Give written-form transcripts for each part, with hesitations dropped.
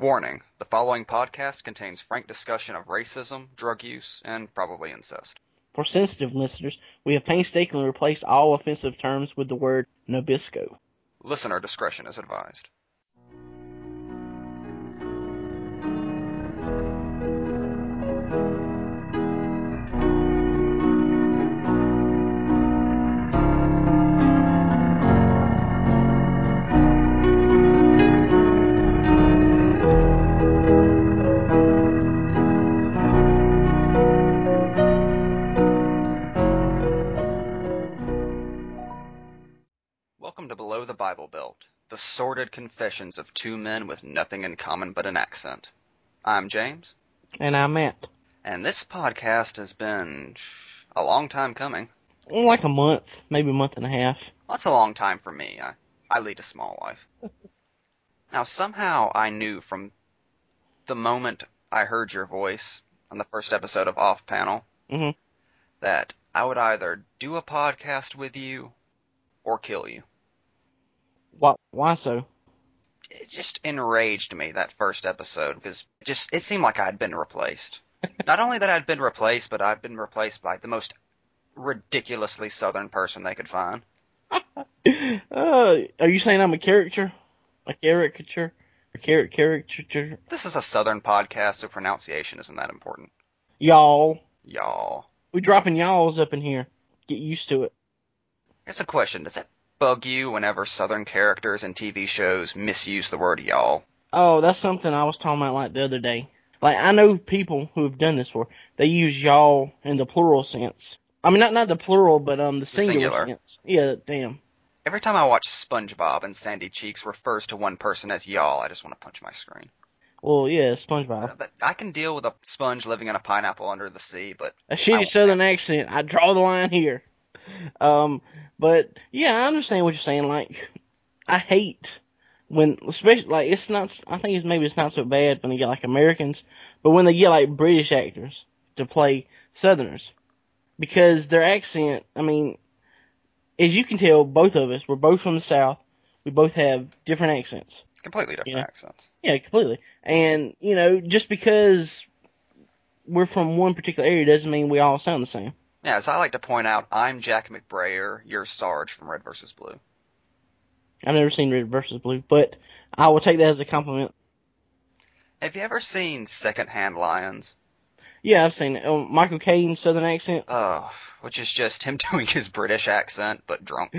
Warning, the following podcast contains frank discussion of racism, drug use, and probably incest. For sensitive listeners, we have painstakingly replaced all offensive terms with the word Nabisco. Listener discretion is advised. Sordid confessions of two men with nothing in common but an accent. I'm James. And I'm Matt. And this podcast has been a long time coming. Like a month, maybe a month and a half. That's a long time for me. I lead a small life. Now, somehow I knew from the moment I heard your voice on the first episode of Off Panel that I would either do a podcast with you or kill you. Why so? It just enraged me, that first episode, because it seemed like I had been replaced. Not only that I'd been replaced, but I'd been replaced by the most ridiculously southern person they could find. Are you saying I'm a character? A caricature? A caricature? This is a southern podcast, so pronunciation isn't that important. Y'all. Y'all. We dropping y'alls up in here. Get used to it. Here's a question. Does that bug you whenever southern characters in TV shows misuse the word y'all? Oh, that's something I was talking about like the other day. Like, I know people who have done this for. They use y'all in the plural sense. I mean, not the plural, but the singular sense. Yeah, damn. Every time I watch SpongeBob and Sandy Cheeks refers to one person as y'all, I just want to punch my screen. Well, yeah, SpongeBob. I can deal with a sponge living in a pineapple under the sea, but a shitty southern accent. I draw the line here. But yeah, I understand what you're saying. Like, I hate when, especially like it's not. I think it's not so bad when they get like Americans, but when they get like British actors to play Southerners, because their accent. I mean, as you can tell, both of us, we're both from the South. We both have different accents. Completely different accents. Yeah, completely. And you know, just because we're from one particular area doesn't mean we all sound the same. Yeah, as I like to point out, I'm Jack McBrayer, you're Sarge from Red vs. Blue. I've never seen Red vs. Blue, but I will take that as a compliment. Have you ever seen Secondhand Lions? Yeah, I've seen it. Michael Caine's southern accent. Which is just him doing his British accent, but drunk.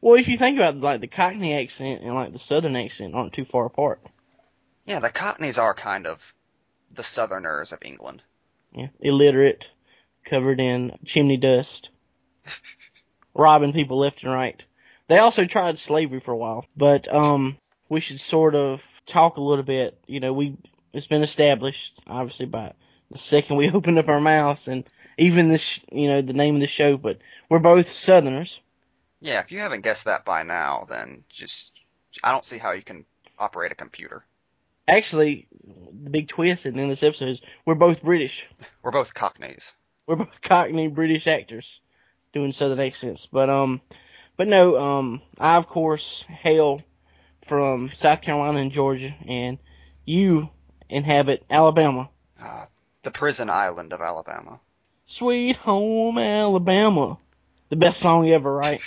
Well, if you think about like the Cockney accent and like the southern accent aren't too far apart. Yeah, the Cockneys are kind of the Southerners of England. Yeah, illiterate. Covered in chimney dust, robbing people left and right. They also tried slavery for a while, but we should sort of talk a little bit. You know, it's been established, obviously, by the second we opened up our mouths, and even this, you know, the name of the show, but we're both Southerners. Yeah, if you haven't guessed that by now, then I don't see how you can operate a computer. Actually, the big twist at the end of this episode is we're both British. We're both Cockneys. We're both Cockney British actors doing southern accents. But no, I, of course, hail from South Carolina and Georgia, and you inhabit Alabama. The prison island of Alabama. Sweet Home Alabama. The best song ever, right?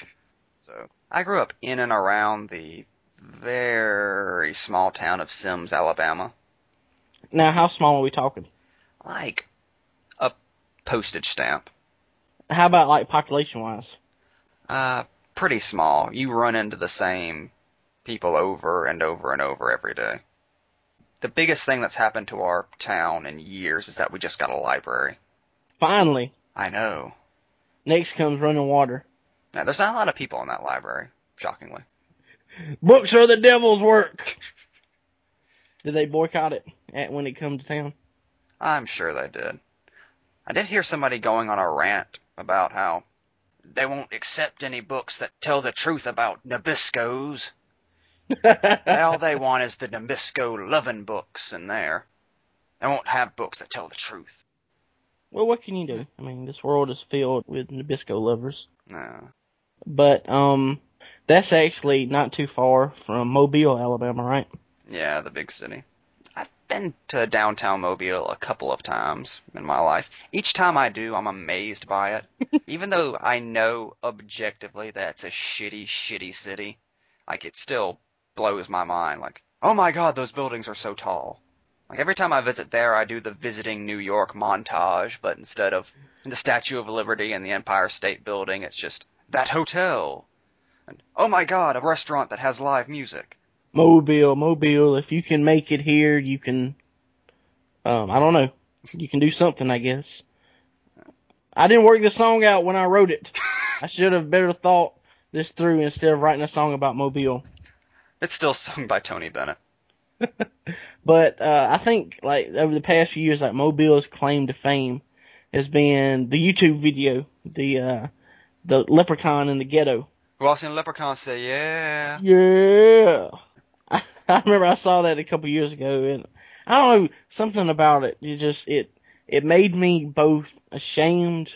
So, I grew up in and around the very small town of Sims, Alabama. Now, how small are we talking? Like postage stamp. How about like population wise? Pretty small. You run into the same people over and over and over every day. The biggest thing that's happened to our town in years is that we just got a library. Finally. I know. Next comes running water. Now, there's not a lot of people in that library, shockingly. Books are the devil's work. Did they boycott it when it comes to town? I'm sure they did. I did hear somebody going on a rant about how they won't accept any books that tell the truth about Nabiscos. All they want is the Nabisco-loving books in there. They won't have books that tell the truth. Well, what can you do? I mean, this world is filled with Nabisco lovers. No. But that's actually not too far from Mobile, Alabama, right? Yeah, the big city. I've been to downtown Mobile a couple of times in my life. Each time I do, I'm amazed by it. Even though I know objectively that's a shitty, shitty city, like, it still blows my mind. Like, oh my God, those buildings are so tall. Like, every time I visit there, I do the Visiting New York montage, but instead of the Statue of Liberty and the Empire State Building, it's just, that hotel. And, oh my God, a restaurant that has live music. Mobile, if you can make it here, you can, I don't know, you can do something, I guess. I didn't work the song out when I wrote it. I should have better thought this through instead of writing a song about Mobile. It's still sung by Tony Bennett. But I think, like, over the past few years, like, Mobile's claim to fame has been the YouTube video, the leprechaun in the ghetto. Well, I've seen leprechaun say, yeah. Yeah. I remember I saw that a couple years ago, and I don't know, something about it. It made me both ashamed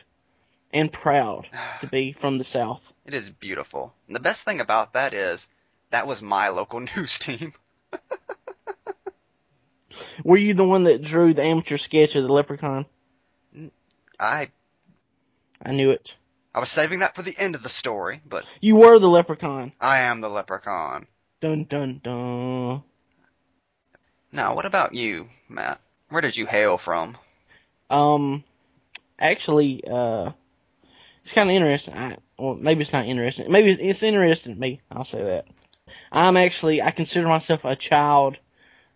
and proud to be from the South. It is beautiful. And the best thing about that is that was my local news team. Were you the one that drew the amateur sketch of the leprechaun? I knew it. I was saving that for the end of the story, but... You were the leprechaun. I am the leprechaun. Dun, dun, dun. Now, what about you, Matt? Where did you hail from? Actually, it's kind of interesting. Well, maybe it's not interesting. Maybe it's interesting to me. I'll say that. I consider myself a child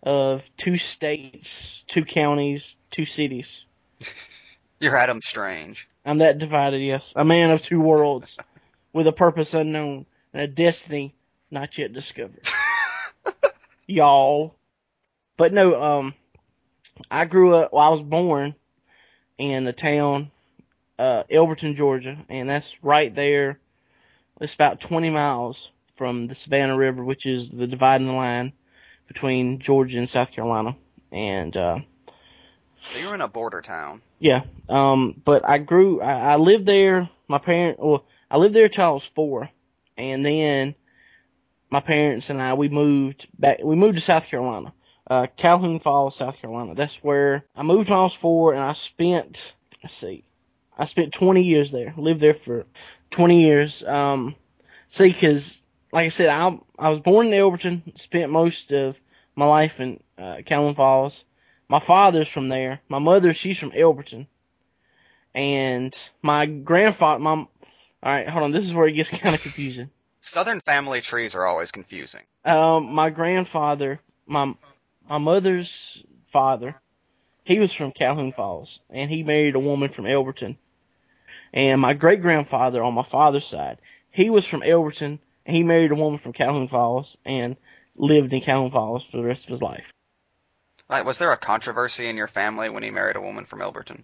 of two states, two counties, two cities. You're Adam Strange. I'm that divided, yes. A man of two worlds, with a purpose unknown, and a destiny not yet discovered. Y'all. But no, I grew up, well, I was born in the town, Elberton, Georgia, and that's right there. It's about 20 miles from the Savannah River, which is the dividing line between Georgia and South Carolina. And, so you're in a border town. Yeah. But I lived there, I lived there till I was 4. And then my parents and I, we moved to South Carolina. Calhoun Falls, South Carolina. That's where I moved when I was 4, and I spent 20 years there. Lived there for 20 years. Cause, like I said, I was born in Elberton, spent most of my life in Calhoun Falls. My father's from there. My mother, she's from Elberton. And my grandfather, alright, hold on, this is where it gets kind of confusing. Southern family trees are always confusing. My grandfather, my mother's father, he was from Calhoun Falls, and he married a woman from Elberton. And my great-grandfather on my father's side, he was from Elberton, and he married a woman from Calhoun Falls and lived in Calhoun Falls for the rest of his life. Like, was there a controversy in your family when he married a woman from Elberton?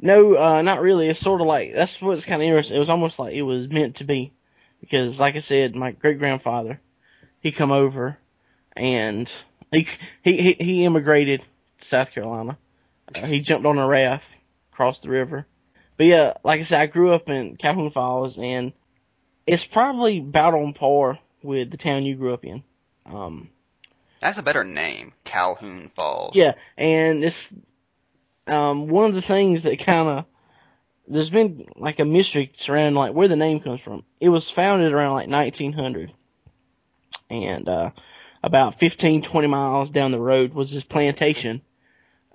No, not really. It's sort of like, that's what's kind of interesting. It was almost like it was meant to be. Because, like I said, my great-grandfather, he come over, and he immigrated to South Carolina. He jumped on a raft, crossed the river. But yeah, like I said, I grew up in Calhoun Falls, and it's probably about on par with the town you grew up in. That's a better name, Calhoun Falls. Yeah, and it's one of the things that kind of, there's been like a mystery surrounding like where the name comes from. It was founded around like 1900, and about 15, 20 miles down the road was this plantation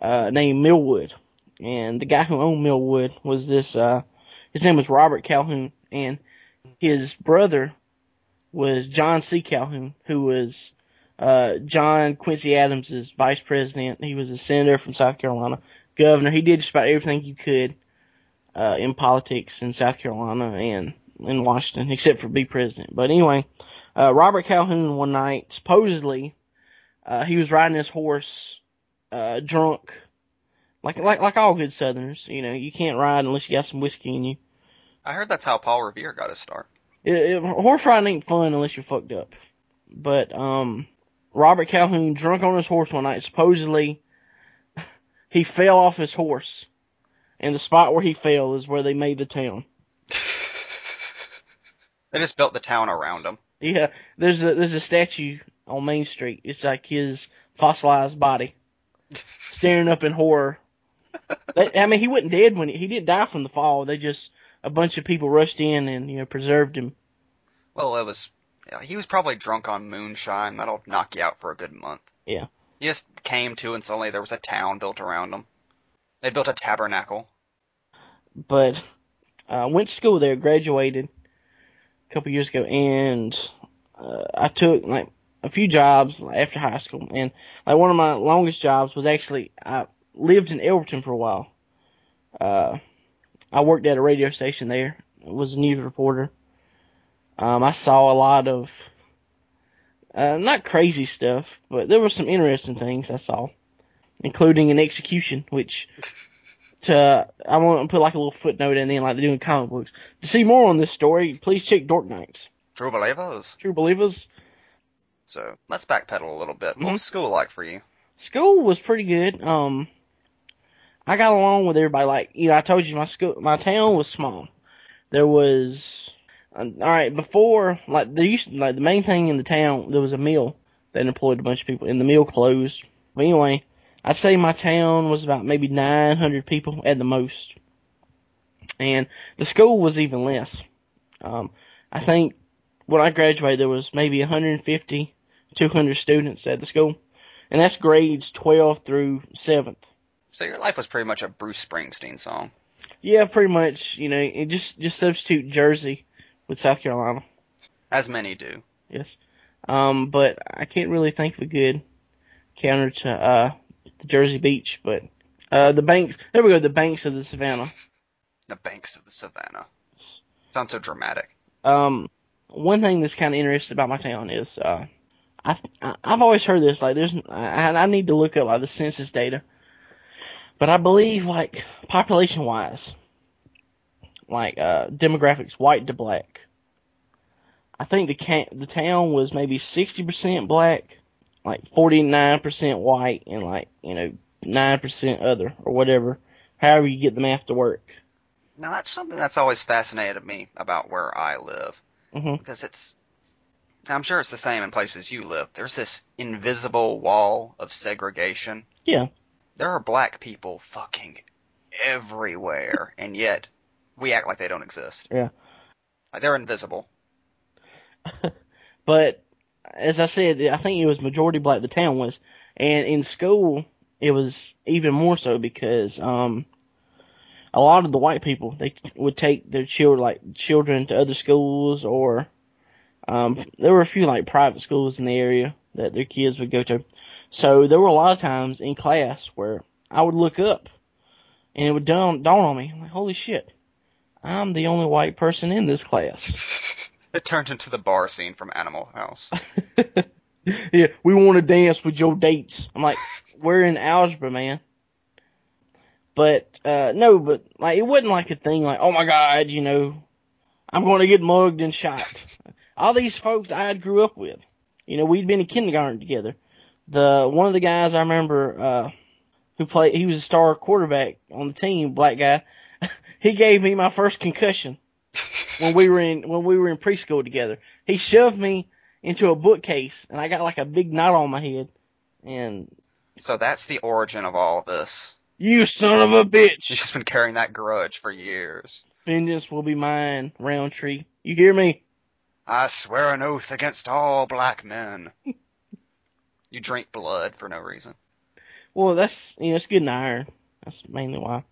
named Millwood, and the guy who owned Millwood was this, his name was Robert Calhoun, and his brother was John C. Calhoun, who was John Quincy Adams is vice president. He was a senator from South Carolina, governor. He did just about everything you could in politics in South Carolina and in Washington, except for be president. But anyway, Robert Calhoun one night, supposedly, he was riding his horse drunk, like all good Southerners. You know, you can't ride unless you got some whiskey in you. I heard that's how Paul Revere got his start. Horse riding ain't fun unless you're fucked up. But Robert Calhoun, drunk on his horse one night, supposedly he fell off his horse, and the spot where he fell is where they made the town. They just built the town around him. Yeah, there's a statue on Main Street. It's like his fossilized body. staring up in horror. I mean, he wasn't dead when he didn't die from the fall. They just, a bunch of people rushed in and, you know, preserved him. Well, it was, he was probably drunk on moonshine. That'll knock you out for a good month. Yeah. He just came to, and suddenly there was a town built around him. They built a tabernacle. But went to school there, graduated a couple years ago, and I took like a few jobs after high school. And like one of my longest jobs was actually, I lived in Elberton for a while. I worked at a radio station there. I was a news reporter. I saw a lot of, not crazy stuff, but there were some interesting things I saw, including an execution, which I want to put like a little footnote in there, like they do in comic books. To see more on this story, please check Dork Nights. True Believers. True Believers. So, let's backpedal a little bit. What was school like for you? School was pretty good. I got along with everybody. Like, you know, I told you my town was small. There was... Alright, before, like, the main thing in the town, there was a mill that employed a bunch of people, and the mill closed. But anyway, I'd say my town was about maybe 900 people at the most. And the school was even less. I think when I graduated, there was maybe 150, 200 students at the school. And that's grades 12 through 7th. So your life was pretty much a Bruce Springsteen song. Yeah, pretty much. You know, it just substitute Jersey with South Carolina. As many do. Yes. But I can't really think of a good counter to the Jersey Beach, but the banks, there we go, the banks of the Savannah. The banks of the Savannah. Sounds so dramatic. One thing that's kind of interesting about my town is, I've always heard this, like I need to look up like the census data, but I believe like population wise, like demographics, white to black. I think the town was maybe 60% black, like 49% white, and like 9% other or whatever. However you get the math to work. Now that's something that's always fascinated me about where I live, because I'm sure it's the same in places you live. There's this invisible wall of segregation. Yeah, there are black people fucking everywhere, and yet we act like they don't exist. Yeah. Like they're invisible. But, as I said, I think it was majority black, the town was. And in school, it was even more so because a lot of the white people, they would take their children to other schools, or there were a few like private schools in the area that their kids would go to. So there were a lot of times in class where I would look up and it would dawn on me, like, holy shit. I'm the only white person in this class. It turned into the bar scene from Animal House. Yeah, we want to dance with your dates. I'm like, we're in algebra, man. But, no, but like it wasn't like a thing like, oh my God, you know, I'm going to get mugged and shot. All these folks I had grew up with. You know, we'd been in kindergarten together. One of the guys I remember he was a star quarterback on the team, black guy. He gave me my first concussion when we were in preschool together. He shoved me into a bookcase, and I got like a big knot on my head. And so that's the origin of all this. You son of a bitch! You've just been carrying that grudge for years. Vengeance will be mine, Roundtree. You hear me? I swear an oath against all black men. You drink blood for no reason. Well, that's it's good in iron. That's mainly why.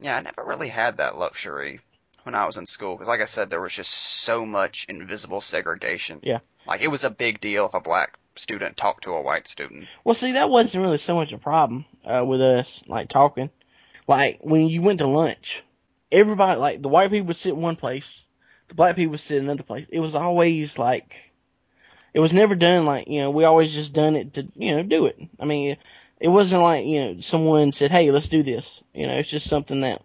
Yeah, I never really had that luxury when I was in school, because like I said, there was just so much invisible segregation. Yeah. Like, it was a big deal if a black student talked to a white student. Well, see, that wasn't really so much a problem with us, like, talking. Like, when you went to lunch, everybody, like, the white people would sit in one place, the black people would sit in another place. It was always, like, it was never done, like, we always just done it to, do it. I mean... It wasn't like, someone said, hey, let's do this. It's just something that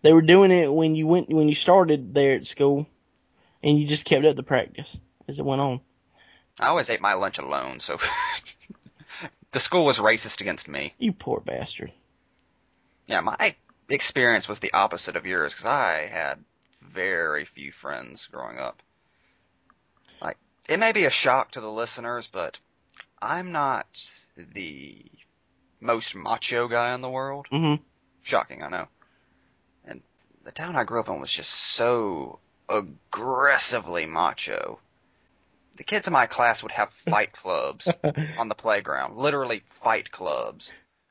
they were doing it when you started there at school, and you just kept up the practice as it went on. I always ate my lunch alone, so the school was racist against me. You poor bastard. Yeah, my experience was the opposite of yours, because I had very few friends growing up. Like, it may be a shock to the listeners, but I'm not the most macho guy in the world. Mm-hmm. Shocking, I know. And the town I grew up in was just so aggressively macho. The kids in my class would have fight clubs on the playground. Literally fight clubs.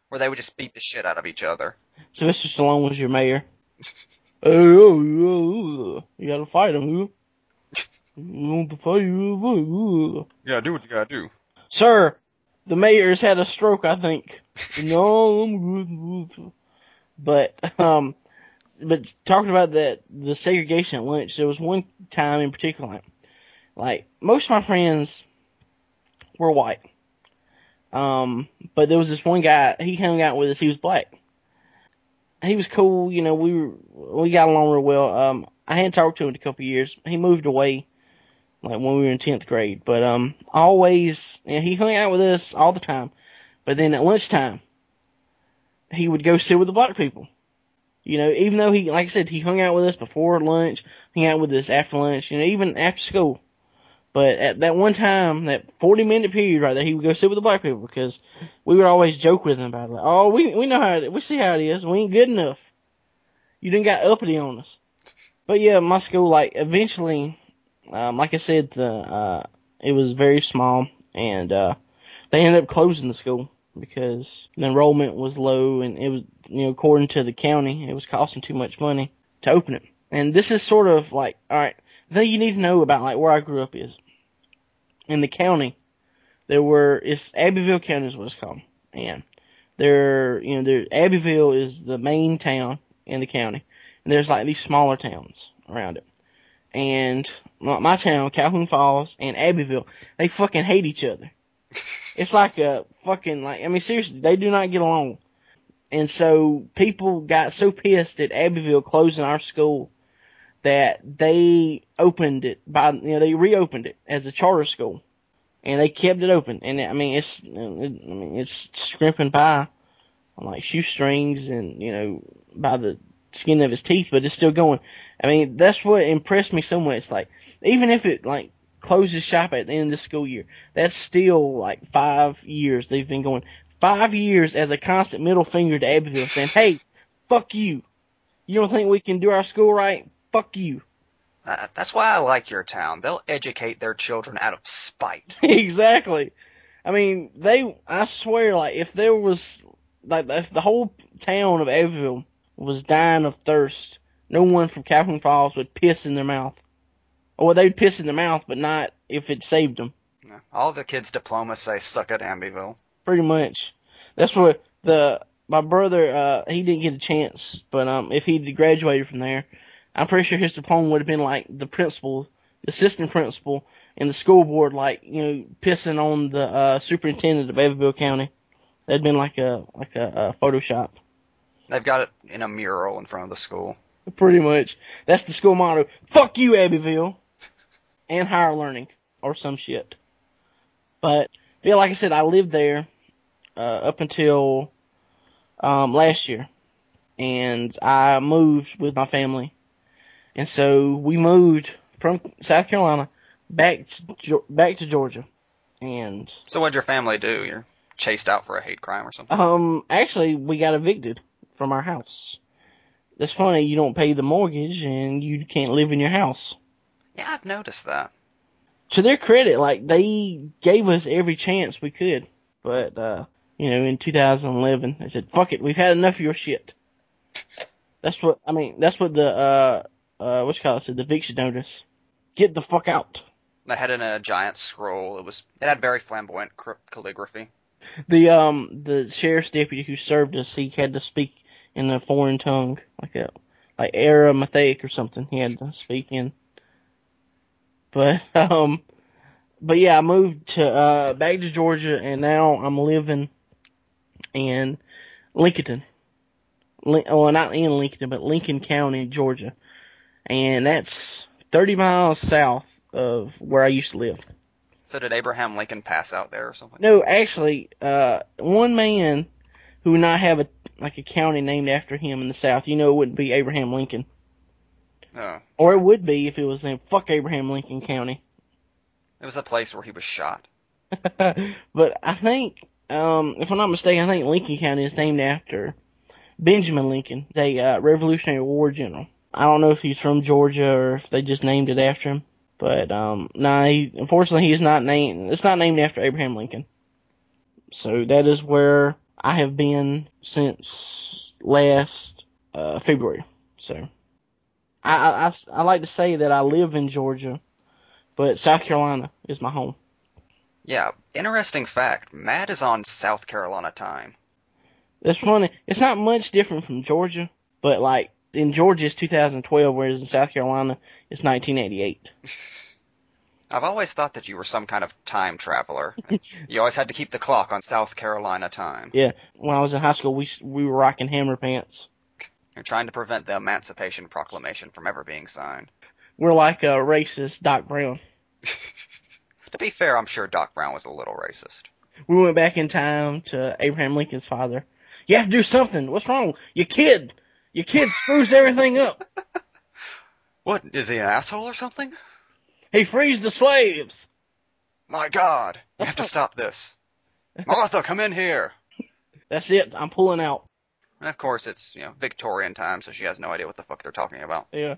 Where they would just beat the shit out of each other. So Mr. Stallone was your mayor? You gotta fight him, who? Yeah, do what you gotta do. Sir, the mayor's had a stroke, I think. No, I'm good. But talking about that, the segregation at lunch, there was one time in particular, like most of my friends were white. But there was this one guy, he hung out with us, he was black. He was cool, you know, we got along real well. I hadn't talked to him in a couple of years. He moved away, like, when we were in 10th grade. But, always, and he hung out with us all the time. But then at lunchtime, he would go sit with the black people. You know, even though he, like I said, he hung out with us before lunch, hung out with us after lunch, you know, even after school. But at that one time, that 40-minute period right there, he would go sit with the black people because we would always joke with him about it. Like, oh, we know how it, we see how it is. We ain't good enough. You done got uppity on us. But yeah, my school, like, eventually, like I said, it was very small, and they ended up closing the school because the enrollment was low, and it was, you know, according to the county, it was costing too much money to open it. And this is sort of like, all right, the thing you need to know about, like, where I grew up is, in the county, it's Abbeville County is what it's called, and Abbeville is the main town in the county, and there's, like, these smaller towns around it, and my town, Calhoun Falls, and Abbeville, they fucking hate each other. It's like a fucking, like, I mean, seriously, they do not get along, and so people got so pissed at Abbeville closing our school that they opened it they reopened it as a charter school, and they kept it open. And I mean, it's scrimping by on, like, shoestrings and, you know, by the skin of his teeth, but it's still going. I mean, that's what impressed me so much. Like, even if it, like, closes shop at the end of the school year, that's still, like, 5 years they've been going. 5 years as a constant middle finger to Abbeville saying, hey, fuck you. You don't think we can do our school right? Fuck you. That's why I like your town. They'll educate their children out of spite. Exactly. I mean, I swear, like, if there was, like, if the whole town of Abbeville was dying of thirst, no one from Calhoun Falls would piss in their mouth. Or they'd piss in their mouth, but not if it saved them. Yeah. All the kids' diplomas say, suck at Abbeville. Pretty much. That's what my brother, he didn't get a chance, but if he'd graduated from there, I'm pretty sure his diploma would have been, like, the principal, the assistant principal, and the school board, like, you know, pissing on the superintendent of Abbeville County. That'd been like a Photoshop. They've got it in a mural in front of the school. Pretty much. That's the school motto. Fuck you, Abbeville, and higher learning or some shit. But yeah, like I said, I lived there up until last year, and I moved with my family. And so we moved from South Carolina back to Georgia. And so what'd your family do? You're chased out for a hate crime or something? Actually, we got evicted from our house. That's funny. You don't pay the mortgage, and you can't live in your house. Yeah, I've noticed that. To their credit, like, they gave us every chance we could. But, you know, in 2011, they said, fuck it, we've had enough of your shit. That's what the... the eviction notice. Get the fuck out. They had in a giant scroll. It had very flamboyant calligraphy. The sheriff's deputy who served us, he had to speak in a foreign tongue, like Aramaic or something. He had to speak in. But yeah, I moved to back to Georgia, and now I'm living in Lincolnton. Well, not in Lincolnton, but Lincoln County, Georgia. And that's 30 miles south of where I used to live. So did Abraham Lincoln pass out there or something? No, actually, one man who would not have a county named after him in the South, you know, it wouldn't be Abraham Lincoln. Oh. Or it would be if it was named fuck Abraham Lincoln County. It was the place where he was shot. But I think If I'm not mistaken, I think Lincoln County is named after Benjamin Lincoln, the Revolutionary War general. I don't know if he's from Georgia or if they just named it after him, but unfortunately he's not named. It's not named after Abraham Lincoln. So that is where I have been since last February. So I like to say that I live in Georgia, but South Carolina is my home. Yeah, interesting fact. Matt is on South Carolina time. That's funny. It's not much different from Georgia, but like in Georgia it's 2012, whereas in South Carolina it's 1988. I've always thought that you were some kind of time traveler. You always had to keep the clock on South Carolina time. Yeah, when I was in high school we were rocking hammer pants. You're trying to prevent the Emancipation Proclamation from ever being signed. We're like a racist Doc Brown. To be fair, I'm sure Doc Brown was a little racist. We went back in time to Abraham Lincoln's father. You have to do something. What's wrong? Your kid screws everything up. What, is he an asshole or something? He frees the slaves. My God, you have to stop this. Martha, come in here. That's it. I'm pulling out. And of course, it's Victorian time, so she has no idea what the fuck they're talking about. Yeah.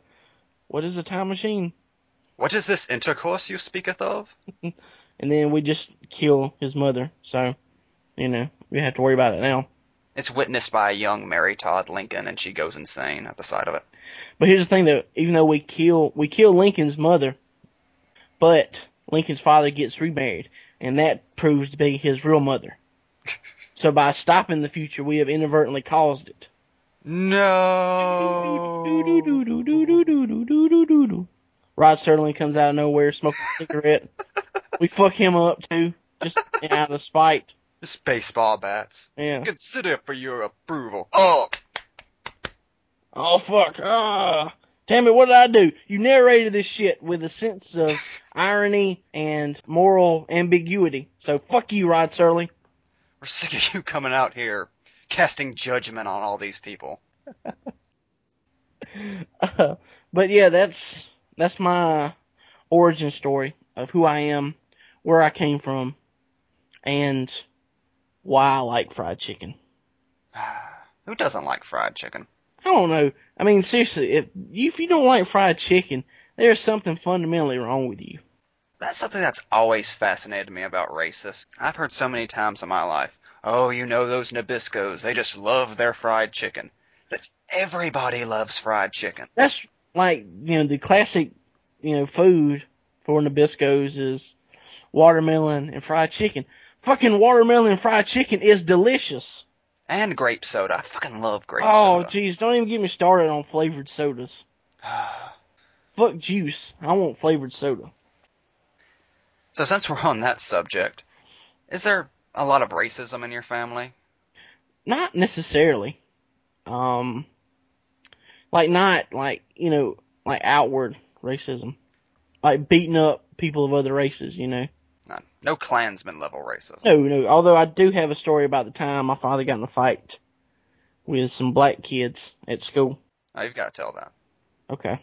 What is a time machine? What is this intercourse you speaketh of? And then we just kill his mother, so, we have to worry about it now. It's witnessed by a young Mary Todd Lincoln, and she goes insane at the sight of it. But here's the thing, though. Even though we kill Lincoln's mother, but Lincoln's father gets remarried, and that proves to be his real mother. So by stopping the future, we have inadvertently caused it. No. Rod Sterling comes out of nowhere, smoking a cigarette. We fuck him up, too, just out of spite. Spaceball bats. Yeah. Consider for your approval. Oh, fuck. Damn it, what did I do? You narrated this shit with a sense of irony and moral ambiguity. So fuck you, Rod Sterling. We're sick of you coming out here casting judgment on all these people. But yeah, that's my origin story of who I am, where I came from, and why I like fried chicken. Who doesn't like fried chicken? I don't know. I mean, seriously, if you don't like fried chicken, there's something fundamentally wrong with you. That's something that's always fascinated me about racists. I've heard so many times in my life, oh, those Nabiscos, they just love their fried chicken. But everybody loves fried chicken. That's like, the classic, food for Nabiscos is watermelon and fried chicken. Fucking watermelon and fried chicken is delicious. And grape soda. I fucking love grape soda. Oh, jeez, don't even get me started on flavored sodas. Fuck juice. I want flavored soda. So since we're on that subject, is there a lot of racism in your family? Not necessarily. Not outward racism. Like beating up people of other races, No Klansman level racism. No, although I do have a story about the time my father got in a fight with some black kids at school. Oh, you've got to tell that. Okay.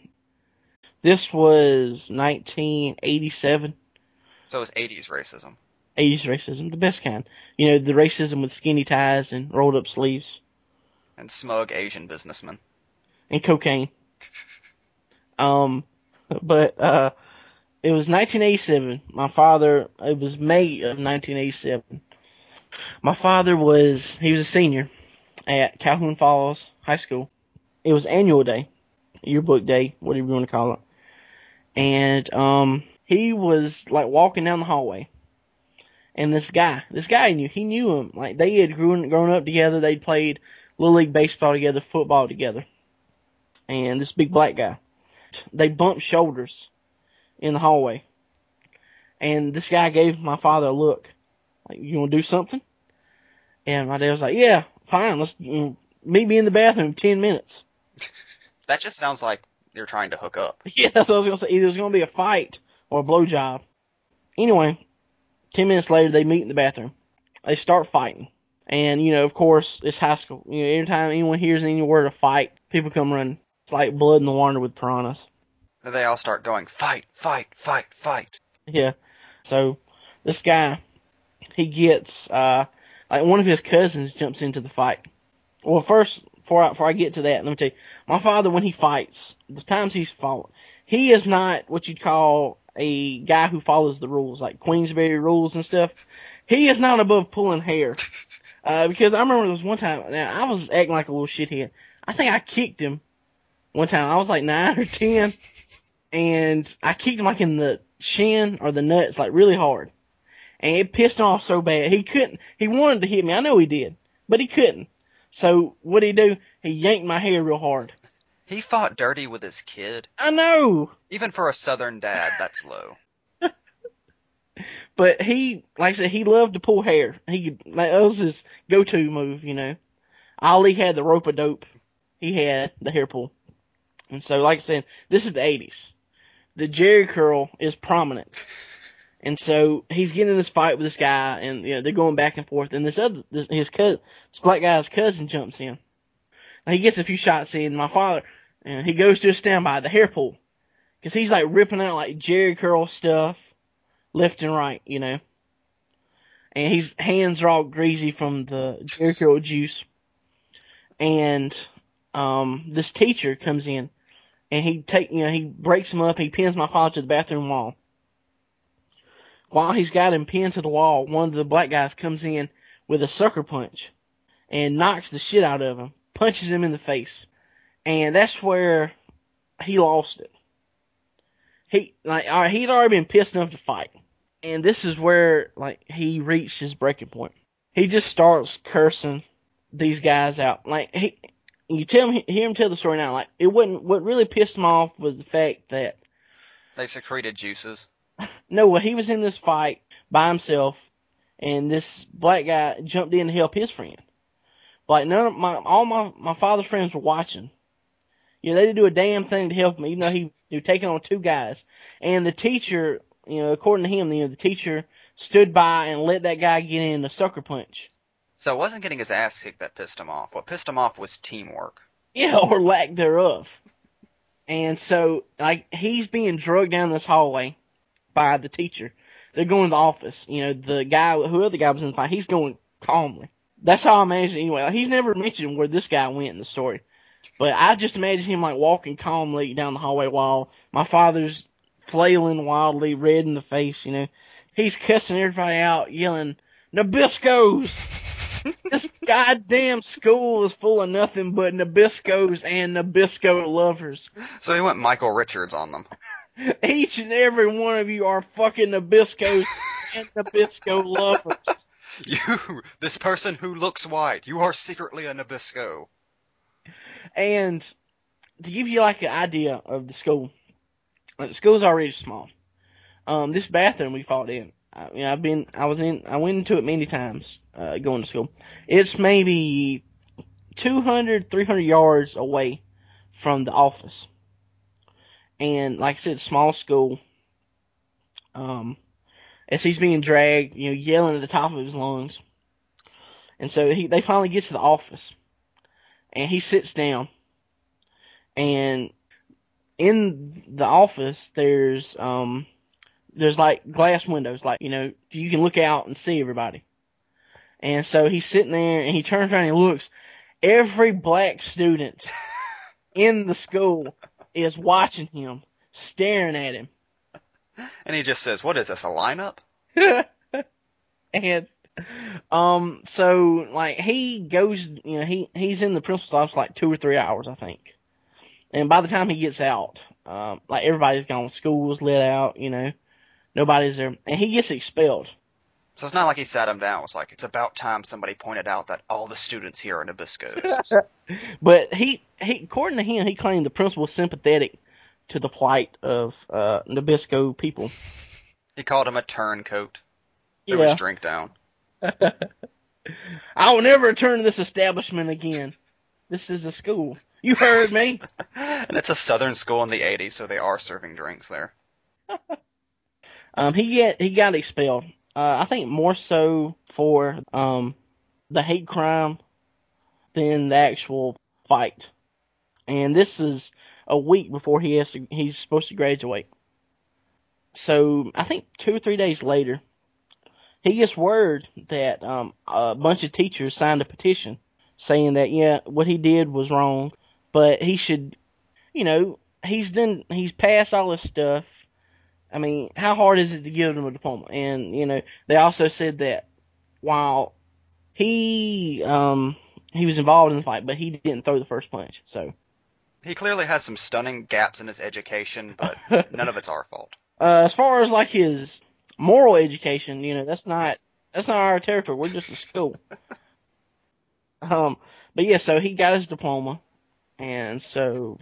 This was 1987. So it was 80s racism. 80s racism, the best kind. The racism with skinny ties and rolled up sleeves. And smug Asian businessmen. And cocaine. But it was 1987. It was May of 1987. My father he was a senior at Calhoun Falls High School. It was annual day, yearbook day, whatever you want to call it. And he was like walking down the hallway. And this guy he knew him. Like they had grown up together. They'd played Little League baseball together, football together. And this big black guy, they bumped shoulders in the hallway, and this guy gave my father a look, like, you want to do something? And my dad was like, yeah, fine, let's meet me in the bathroom in 10 minutes. That just sounds like they're trying to hook up. Yeah, that's what I was going to say. Either it was going to be a fight or a blowjob. Anyway, 10 minutes later, they meet in the bathroom. They start fighting, and, of course, it's high school. Anytime anyone hears any word of fight, people come running. It's like blood in the water with piranhas. They all start going, fight, fight, fight, fight. Yeah. So this guy, he gets one of his cousins jumps into the fight. Well, first, before I get to that, let me tell you, my father, when he fights, the times he's fought, he is not what you'd call a guy who follows the rules, like Queensberry rules and stuff. He is not above pulling hair. Because I remember there was one time, now I was acting like a little shithead. I think I kicked him one time. I was like 9 or 10, and I kicked him like in the shin or the nuts, like really hard. And it pissed him off so bad. He wanted to hit me. I know he did, but he couldn't. So what did he do? He yanked my hair real hard. He fought dirty with his kid. I know. Even for a Southern dad, that's low. But he, like I said, he loved to pull hair. That was his go-to move, you know. Ollie had the rope-a-dope. He had the hair pull. And so, like I said, this is the 80s. The Jerry Curl is prominent. And so he's getting in this fight with this guy, and you know, they're going back and forth. And this black guy's cousin jumps in. Now, he gets a few shots in. My father, and he goes to a standby, the hair pull, because he's like ripping out like Jerry Curl stuff left and right, you know. And his hands are all greasy from the Jerry Curl juice. And this teacher comes in, and he breaks him up. He pins my father to the bathroom wall. While he's got him pinned to the wall, one of the black guys comes in with a sucker punch and knocks the shit out of him, punches him in the face. And that's where he lost it. He'd already been pissed enough to fight. And this is where, like, he reached his breaking point. He just starts cursing these guys out. Like, hear him tell the story now. Like, what really pissed him off was the fact that they secreted juices. No, well, he was in this fight by himself, and this black guy jumped in to help his friend. Like, all my father's friends were watching. You know, they didn't do a damn thing to help him, even though he was taking on two guys. And the teacher, you know, according to him, you know, the teacher stood by and let that guy get in the sucker punch. So it wasn't getting his ass kicked that pissed him off. What pissed him off was teamwork. Yeah, or lack thereof. And so, like, he's being drugged down this hallway by the teacher. They're going to the office. You know, the guy, whoever the guy was in the fight, he's going calmly. That's how I imagine anyway. Like, he's never mentioned where this guy went in the story. But I just imagine him like walking calmly down the hallway while my father's flailing wildly, red in the face, you know. He's cussing everybody out, yelling, Nabiscos! This goddamn school is full of nothing but Nabiscos and Nabisco lovers. So he went Michael Richards on them. Each and every one of you are fucking Nabiscos and Nabisco lovers. You, this person who looks white, you are secretly a Nabisco. And to give you like an idea of the school, the school's already small. This bathroom we fought in, I went into it many times going to school. It's maybe 200, 300 yards away from the office. And like I said, small school. As he's being dragged, you know, yelling at the top of his lungs. And so they finally get to the office. And he sits down. And in the office, there's like glass windows, like, you know, you can look out and see everybody. And so he's sitting there, and he turns around and he looks. Every black student in the school is watching him, staring at him. And he just says, what is this, a lineup? And so, like, he goes, you know, he's in the principal's office like 2 or 3 hours, I think. And by the time he gets out, like, everybody's gone. School was let out, you know. Nobody's there. And he gets expelled. So it's not like he sat him down. It's like, it's about time somebody pointed out that all the students here are Nabiscos. But he, according to him, he claimed the principal was sympathetic to the plight of Nabisco people. He called him a turncoat. Yeah. It was drink down. I will never return to this establishment again. This is a school. You heard me. And it's a Southern school in the 80s, so they are serving drinks there. He got expelled. I think more so for the hate crime than the actual fight. And this is a week before he's supposed to graduate. So I think 2 or 3 days later, He just word that a bunch of teachers signed a petition saying that, yeah, what he did was wrong, but he should, you know, he's passed all this stuff. I mean, how hard is it to give him a diploma? And, you know, they also said that while he was involved in the fight, but he didn't throw the first punch, so. He clearly has some stunning gaps in his education, but none of it's our fault. As far as, like, his moral education, you know, that's not our territory. We're just a school. But, yeah, so he got his diploma, and so,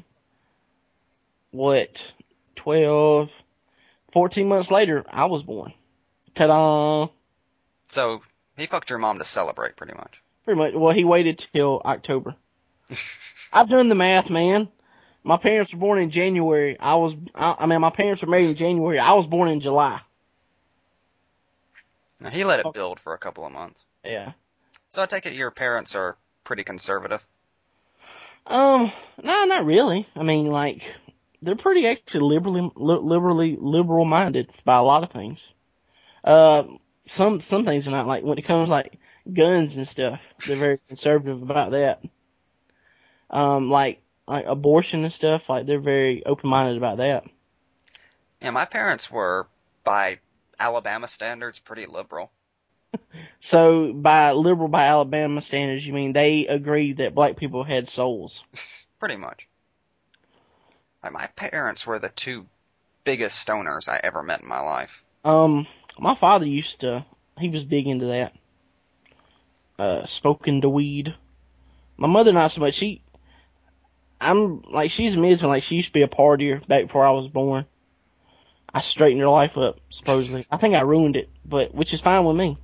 14 months later, I was born. Ta-da! So, he fucked your mom to celebrate, pretty much. Pretty much. Well, he waited till October. I've done the math, man. My parents were born in January. My parents were married in January. I was born in July. Now, he let it build for a couple of months. Yeah. So, I take it your parents are pretty conservative? No, not really. I mean, like, they're pretty actually liberal-minded by a lot of things. Some things are not, like, when it comes, like, guns and stuff, they're very conservative about that. Like abortion and stuff, like, they're very open-minded about that. Yeah, my parents were, by Alabama standards, pretty liberal. So, by liberal by Alabama standards, you mean they agreed that black people had souls? Pretty much. My parents were the two biggest stoners I ever met in my life. My father he was big into that. Smoking the weed. My mother not so much. She's admitted to, like, she used to be a partier back before I was born. I straightened her life up, supposedly. I think I ruined it, but which is fine with me.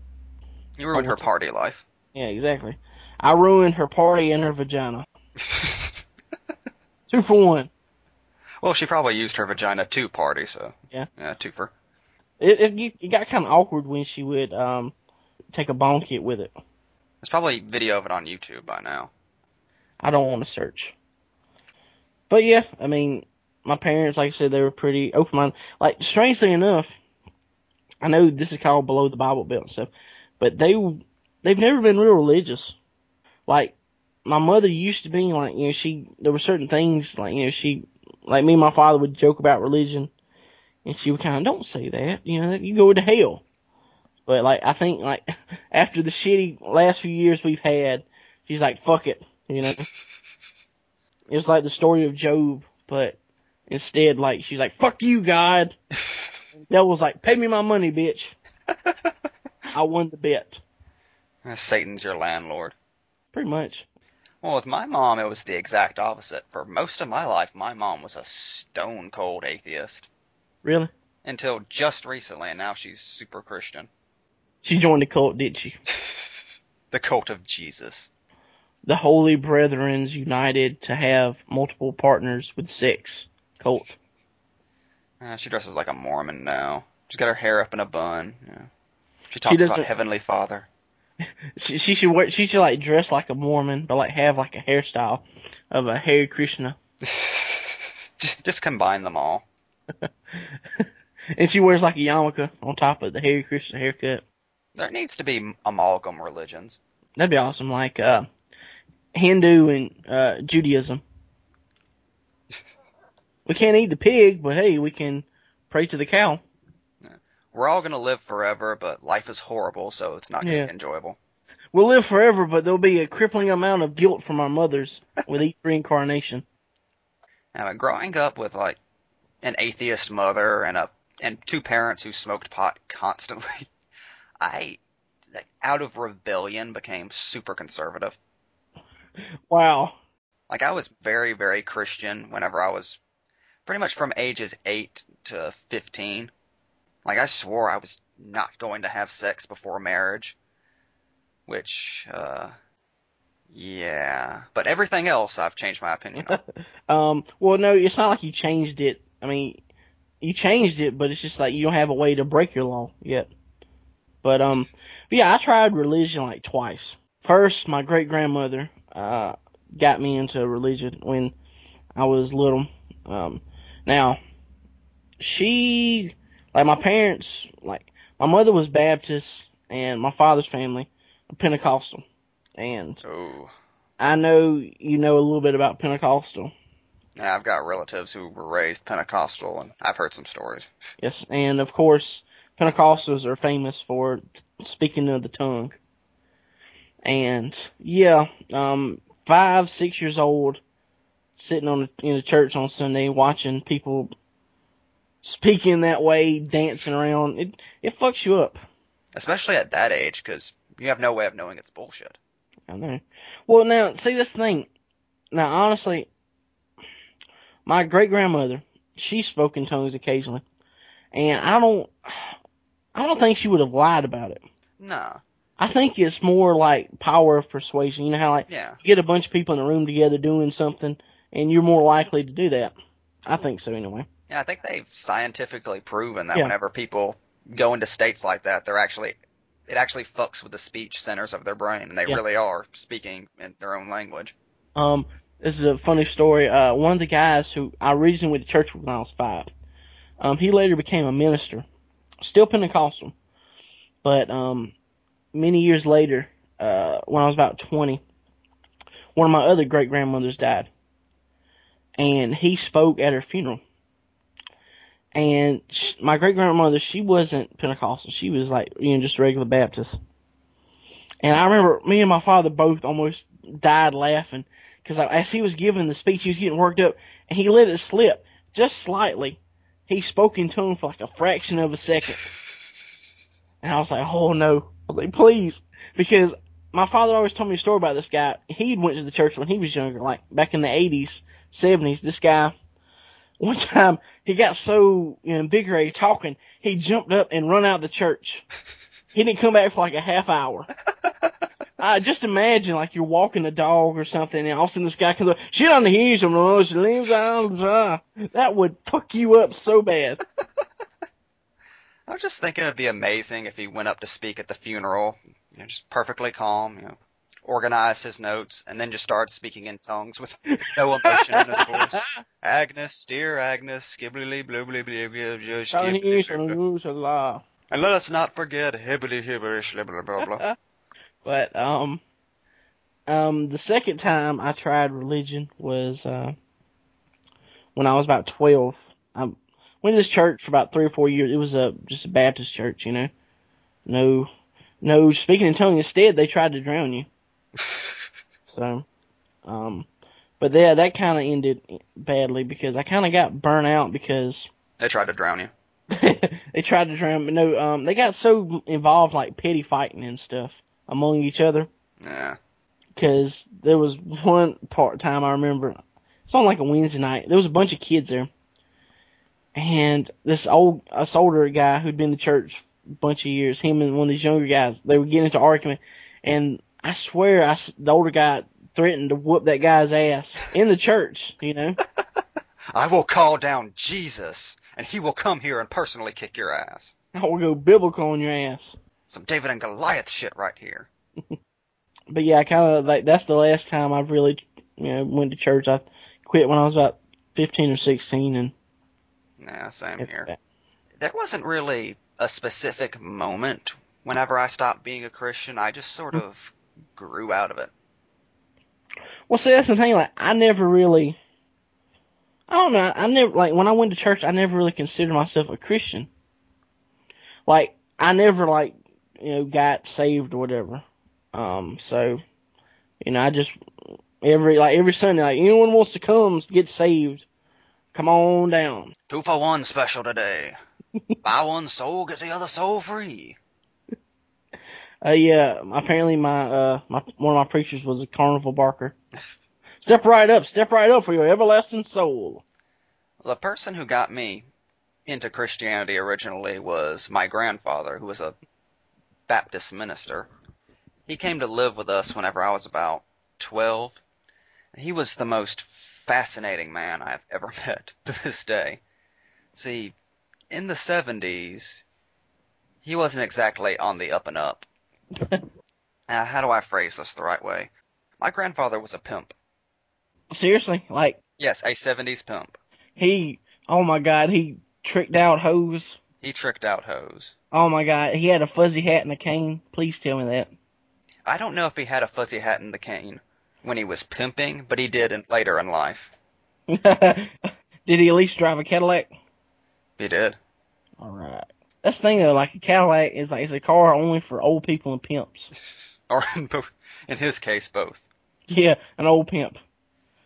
You ruined her party life. Yeah, exactly. I ruined her party and her vagina. 2 for 1. Well, she probably used her vagina to party, so yeah, 2 for. It got kind of awkward when she would take a bone kit with it. There's probably video of it on YouTube by now. I don't want to search, but yeah, I mean, my parents, like I said, they were pretty open-minded. Like, strangely enough, I know this is called below the Bible Belt and stuff, but they've never been real religious. Like, my mother used to be, like, you know, there were certain things, like, you know, like, me and my father would joke about religion, and she would kind of, don't say that, you know, you go to hell. But, like, I think, like, after the shitty last few years we've had, she's like, fuck it, you know. It's like the story of Job, but instead, like, she's like, fuck you, God. Devil's like, pay me my money, bitch. I won the bet. Satan's your landlord. Pretty much. Well, with my mom, it was the exact opposite. For most of my life, my mom was a stone-cold atheist. Really? Until just recently, and now she's super Christian. She joined the cult, didn't she? The cult of Jesus. The Holy Brethren's United to have multiple partners with sex cult. She dresses like a Mormon now. She's got her hair up in a bun. Yeah. She talks about Heavenly Father. She should like dress like a Mormon, but like have like a hairstyle of a Hare Krishna. just combine them all. And she wears like a yarmulke on top of the Hare Krishna haircut. There needs to be amalgam religions. That'd be awesome, like Hindu and Judaism. We can't eat the pig, but hey, we can pray to the cow. We're all going to live forever, but life is horrible, so it's not going to be enjoyable. We'll live forever, but there'll be a crippling amount of guilt from our mothers with each reincarnation. Now, growing up with, like, an atheist mother and two parents who smoked pot constantly, I, like, out of rebellion, became super conservative. Wow. Like, I was very, very Christian whenever I was pretty much from ages 8 to 15. Like, I swore I was not going to have sex before marriage, which, yeah. But everything else, I've changed my opinion on. Well, no, it's not like you changed it. I mean, you changed it, but it's just like you don't have a way to break your law yet. But yeah, I tried religion, like, twice. First, my great-grandmother got me into religion when I was little. Now, she... Like, my parents, like, my mother was Baptist, and my father's family are Pentecostal. And I know you know a little bit about Pentecostal. Yeah, I've got relatives who were raised Pentecostal, and I've heard some stories. Yes, and of course, Pentecostals are famous for speaking of the tongue. And, yeah, 5, 6 years old, sitting in the church on Sunday, watching people speaking that way, dancing around, it fucks you up. Especially at that age, because you have no way of knowing it's bullshit. I know. Well, now, see this thing. Now, honestly, my great-grandmother, she spoke in tongues occasionally, and I don't think she would have lied about it. Nah. I think it's more like power of persuasion. You know how, like, you get a bunch of people in a room together doing something, and you're more likely to do that. I think so, anyway. Yeah, I think they've scientifically proven that whenever people go into states like that, they're actually... It actually fucks with the speech centers of their brain, and they really are speaking in their own language. This is a funny story. One of the guys who I reasoned with the church when I was 5, he later became a minister, still Pentecostal. But many years later, when I was about 20, one of my other great-grandmothers died, and he spoke at her funeral. And my great-grandmother, she wasn't Pentecostal. She was, like, you know, just regular Baptist. And I remember me and my father both almost died laughing because as he was giving the speech, he was getting worked up, and he let it slip just slightly. He spoke in tongue for, like, a fraction of a second. And I was like, oh, no. I was like, please. Because my father always told me a story about this guy. He went to the church when he was younger, like, back in the 80s, 70s. This guy... One time, he got so invigorated talking, he jumped up and run out of the church. He didn't come back for like a half hour. Just imagine, like, you're walking a dog or something, and all of a sudden this guy comes up, she doesn't hear some noise, she leaves out. That would fuck you up so bad. I was just thinking it would be amazing if he went up to speak at the funeral, just perfectly calm, organized his notes, and then just started speaking in tongues with no emotion in his voice. Agnes, dear Agnes, skibbly blibbly blibbly. And let us not forget hibbly hibberish blah blah blah. But the second time I tried religion was when I was about 12. I went to this church for about 3 or 4 years. It was just a Baptist church, No speaking in tongues. Instead, they tried to drown you. So, but yeah, that kind of ended badly because I kind of got burnt out because they tried to drown you. They tried to drown me. No, they got so involved, like, petty fighting and stuff among each other. Yeah. Because there was one part time I remember, it's on like a Wednesday night. There was a bunch of kids there, and this older guy who'd been to church a bunch of years, him and one of these younger guys, they were getting into argument, and I swear, the older guy threatened to whoop that guy's ass in the church, I will call down Jesus, and he will come here and personally kick your ass. I will go biblical on your ass. Some David and Goliath shit right here. But yeah, that's the last time I've really, went to church. I quit when I was about 15 or 16. And nah, same here. That. There wasn't really a specific moment whenever I stopped being a Christian. I just sort of... grew out of it. Well, see, that's the thing. Like, when I went to church, I never really considered myself a Christian. Like, I never, like, got saved or whatever. So, I just every Sunday, like, anyone wants to come get saved, come on down. 2-for-1 special today. Buy one soul, get the other soul free. Yeah, apparently one of my preachers was a carnival barker. Step right up for your everlasting soul. The person who got me into Christianity originally was my grandfather, who was a Baptist minister. He came to live with us whenever I was about 12. He was the most fascinating man I've ever met to this day. See, in the 70s, he wasn't exactly on the up and up. How do I phrase this the right way? My grandfather was a pimp. Seriously? Like... Yes, a 70s pimp. He... Oh my God, he tricked out hoes. Oh my God, he had a fuzzy hat and a cane. Please tell me that. I don't know if he had a fuzzy hat and the cane when he was pimping, but he did later in life. Did he at least drive a Cadillac? He did. All right. That's the thing though, like a Cadillac is like it's a car only for old people and pimps. Or in his case, both. Yeah, an old pimp.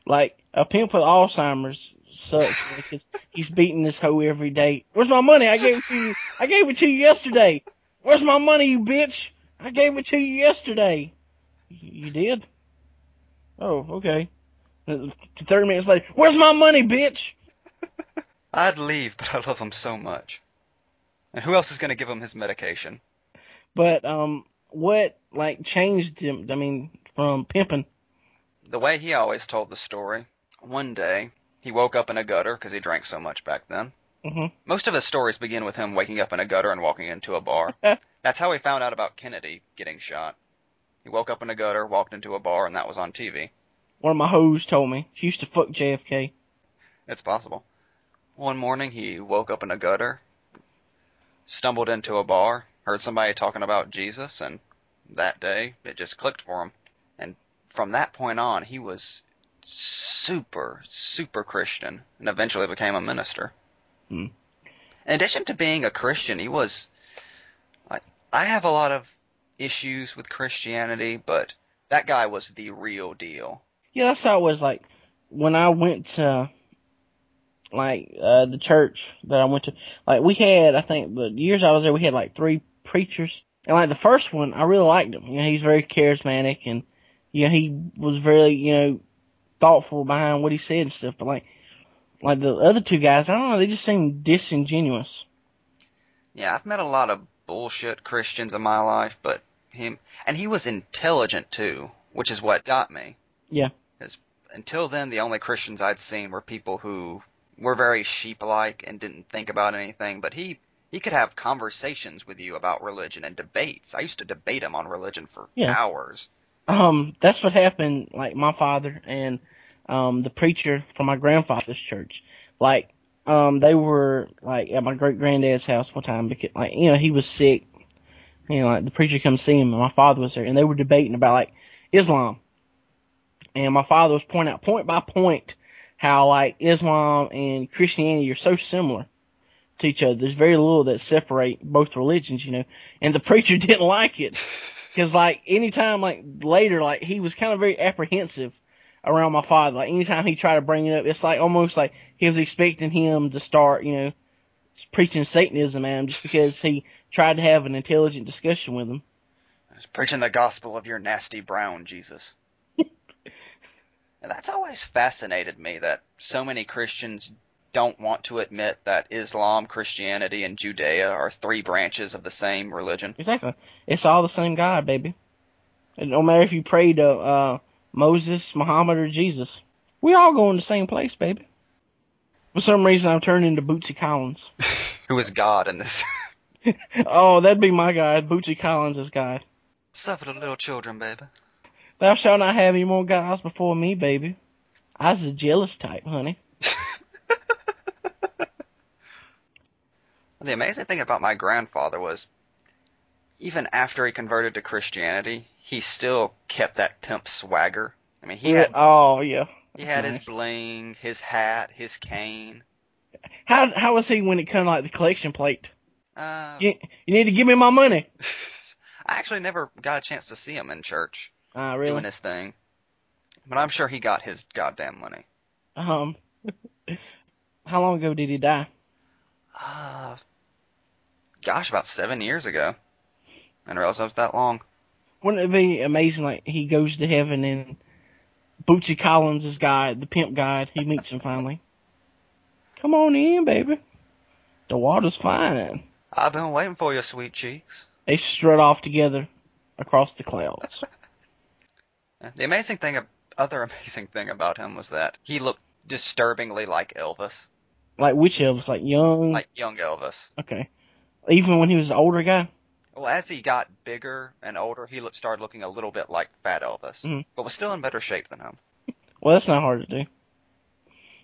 Like a pimp with Alzheimer's sucks because he's beating this hoe every day. Where's my money? I gave it to you yesterday. Where's my money, you bitch? I gave it to you yesterday. You did? Oh, okay. 30 minutes later, where's my money, bitch? I'd leave, but I love him so much. And who else is going to give him his medication? But what like changed him? I mean, from pimping. The way he always told the story. One day he woke up in a gutter because he drank so much back then. Mm-hmm. Most of his stories begin with him waking up in a gutter and walking into a bar. That's how he found out about Kennedy getting shot. He woke up in a gutter, walked into a bar, and that was on TV. One of my hoes told me. She used to fuck JFK. It's possible. One morning, he woke up in a gutter, stumbled into a bar, heard somebody talking about Jesus, and that day, it just clicked for him. And from that point on, he was super, super Christian, and eventually became a minister. Hmm. In addition to being a Christian, he was... I have a lot of issues with Christianity, but that guy was the real deal. Yeah, that's how it was, like, when I went to, like, the church that I went to, like, we had, I think, the years I was there, we had, like, 3 preachers. And, like, the first one, I really liked him. You know, he's very charismatic, and, you know, he was very, you know, thoughtful behind what he said and stuff. But, like the other 2 guys, I don't know, they just seemed disingenuous. Yeah, I've met a lot of bullshit Christians in my life, but him, and he was intelligent, too, which is what got me. Yeah. Until then, the only Christians I'd seen were people who were very sheep-like and didn't think about anything, but he could have conversations with you about religion and debates. I used to debate him on religion for hours. That's what happened, like, my father and the preacher from my grandfather's church. Like, they were, like, at my great-granddad's house one time because, like, you know, he was sick. You know, like, the preacher come see him, and my father was there, and they were debating about, like, Islam. And my father was pointing out point by point how, like, Islam and Christianity are so similar to each other. There's very little that separate both religions, you know. And the preacher didn't like it because, like, anytime, like, later, like, he was kind of very apprehensive around my father. Like, anytime he tried to bring it up, it's like almost like he was expecting him to start, you know, preaching Satanism at him just because he tried to have an intelligent discussion with him. I was preaching the gospel of your nasty brown, Jesus. And that's always fascinated me that so many Christians don't want to admit that Islam, Christianity, and Judea are 3 branches of the same religion. Exactly. It's all the same God, baby. It don't matter if you pray to Moses, Muhammad, or Jesus. We all go in the same place, baby. For some reason, I'm turning into Bootsy Collins. Who is God in this? Oh, that'd be my God. Bootsy Collins is God. Suffer the little children, baby. Thou shalt not have any more guys before me, baby. I was a jealous type, honey. The amazing thing about my grandfather was, even after he converted to Christianity, he still kept that pimp swagger. I mean, he had his bling, his hat, his cane. How was he when it came to, like, the collection plate? You need to give me my money. I actually never got a chance to see him in church. Really? Doing his thing. But I'm sure he got his goddamn money. How long ago did he die? Gosh, about 7 years ago. I didn't realize it was that long. Wouldn't it be amazing, like, he goes to heaven and Bootsy Collins is God, the pimp God, he meets him finally. Come on in, baby. The water's fine. I've been waiting for you, sweet cheeks. They strut off together across the clouds. The other amazing thing about him was that he looked disturbingly like Elvis. Like which Elvis? Like young? Like young Elvis. Okay. Even when he was an older guy? Well, as he got bigger and older, he started looking a little bit like fat Elvis, mm-hmm. but was still in better shape than him. Well, that's not hard to do.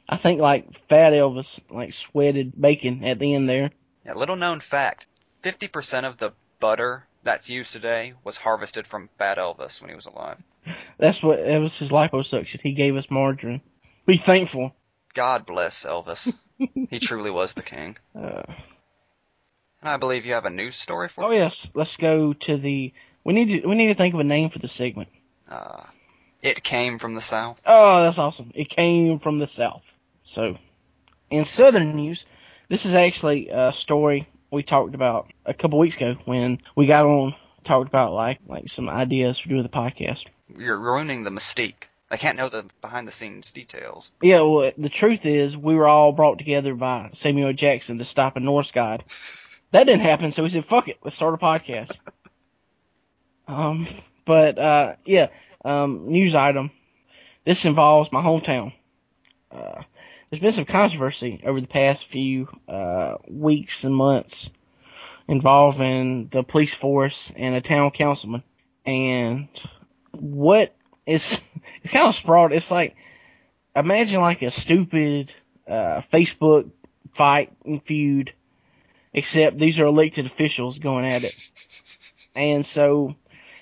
I think, like, fat Elvis, like, sweated bacon at the end there. Yeah, little known fact. 50% of the butter that's used today was harvested from Fat Elvis when he was alive. That's what Elvis's liposuction. He gave us margarine. Be thankful. God bless Elvis. He truly was the king. And I believe you have a news story for me. Oh yes, let's go to the. We need to think of a name for the segment. It came from the South. Oh, that's awesome. It came from the South. So, in Southern news, this is actually a story we talked about a couple weeks ago when we got on, talked about like some ideas for doing the podcast. You're ruining the mystique. I can't know the behind-the-scenes details. Yeah, well, the truth is we were all brought together by Samuel Jackson to stop a Norse god. That didn't happen, so we said, fuck it, let's start a podcast. News item. This involves my hometown. There's been some controversy over the past few weeks and months involving the police force and a town councilman. And what is it's kind of sprawled. It's like, imagine like a stupid Facebook fight and feud, except these are elected officials going at it. And so,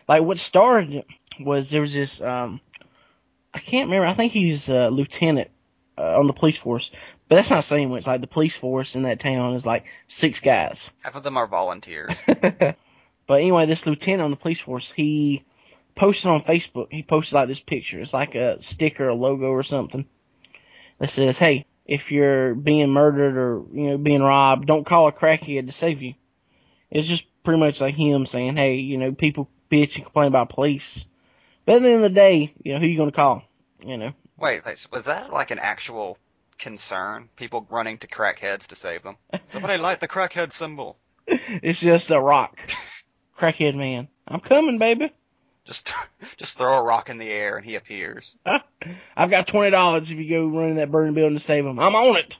like, what started it was there was this, I can't remember, I think he's a lieutenant on the police force, but that's not saying much. Like, the police force in that town is like 6 guys. Half of them are volunteers. But anyway, this lieutenant on the police force, he posted on Facebook, he posted like this picture. It's like a sticker, a logo or something that says, hey, if you're being murdered or, you know, being robbed, don't call a crackhead to save you. It's just pretty much like him saying, hey, you know, people bitch and complain about police. But at the end of the day, you know, who you going to call, you know? Wait, was that like an actual concern? People running to crackheads to save them? Somebody light the crackhead symbol. It's just a rock. Crackhead man. I'm coming, baby. Just throw a rock in the air and he appears. I've got $20 if you go run in that burning building to save him. I'm on it.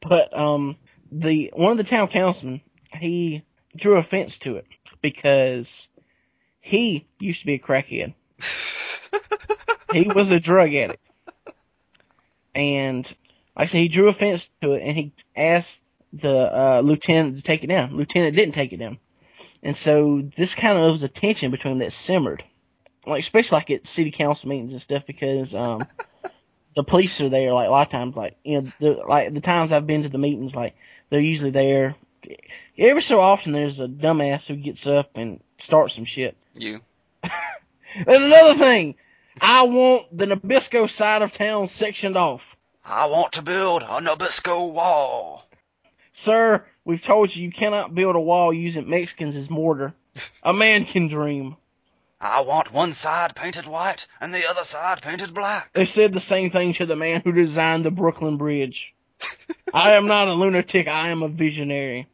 But the one of the town councilmen, he drew offense to it because he used to be a crackhead. He was a drug addict. And, like I said, he drew offense to it, and he asked the lieutenant to take it down. Lieutenant didn't take it down. And so this kind of was a tension between them that simmered, like especially like at city council meetings and stuff, because the police are there. Like a lot of times, like you know, like the times I've been to the meetings, like they're usually there. Every so often, there's a dumbass who gets up and starts some shit. You. And another thing, I want the Nabisco side of town sectioned off. I want to build a Nabisco wall, sir. We've told you cannot build a wall using Mexicans as mortar. A man can dream. I want one side painted white and the other side painted black. They said the same thing to the man who designed the Brooklyn Bridge. I am not a lunatic. I am a visionary.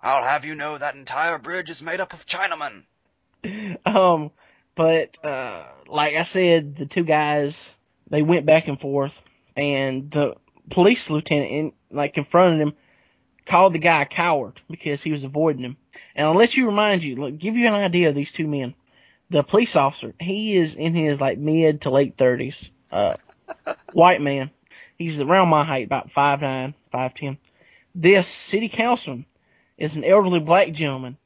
I'll have you know that entire bridge is made up of Chinamen. But like I said, the two guys, they went back and forth, and the police lieutenant confronted him. Called the guy a coward because he was avoiding him. And I'll let you remind you, look, give you an idea of these two men. The police officer, he is in his like mid to late 30s, white man. He's around my height, about 5'9", 5'10". This city councilman is an elderly black gentleman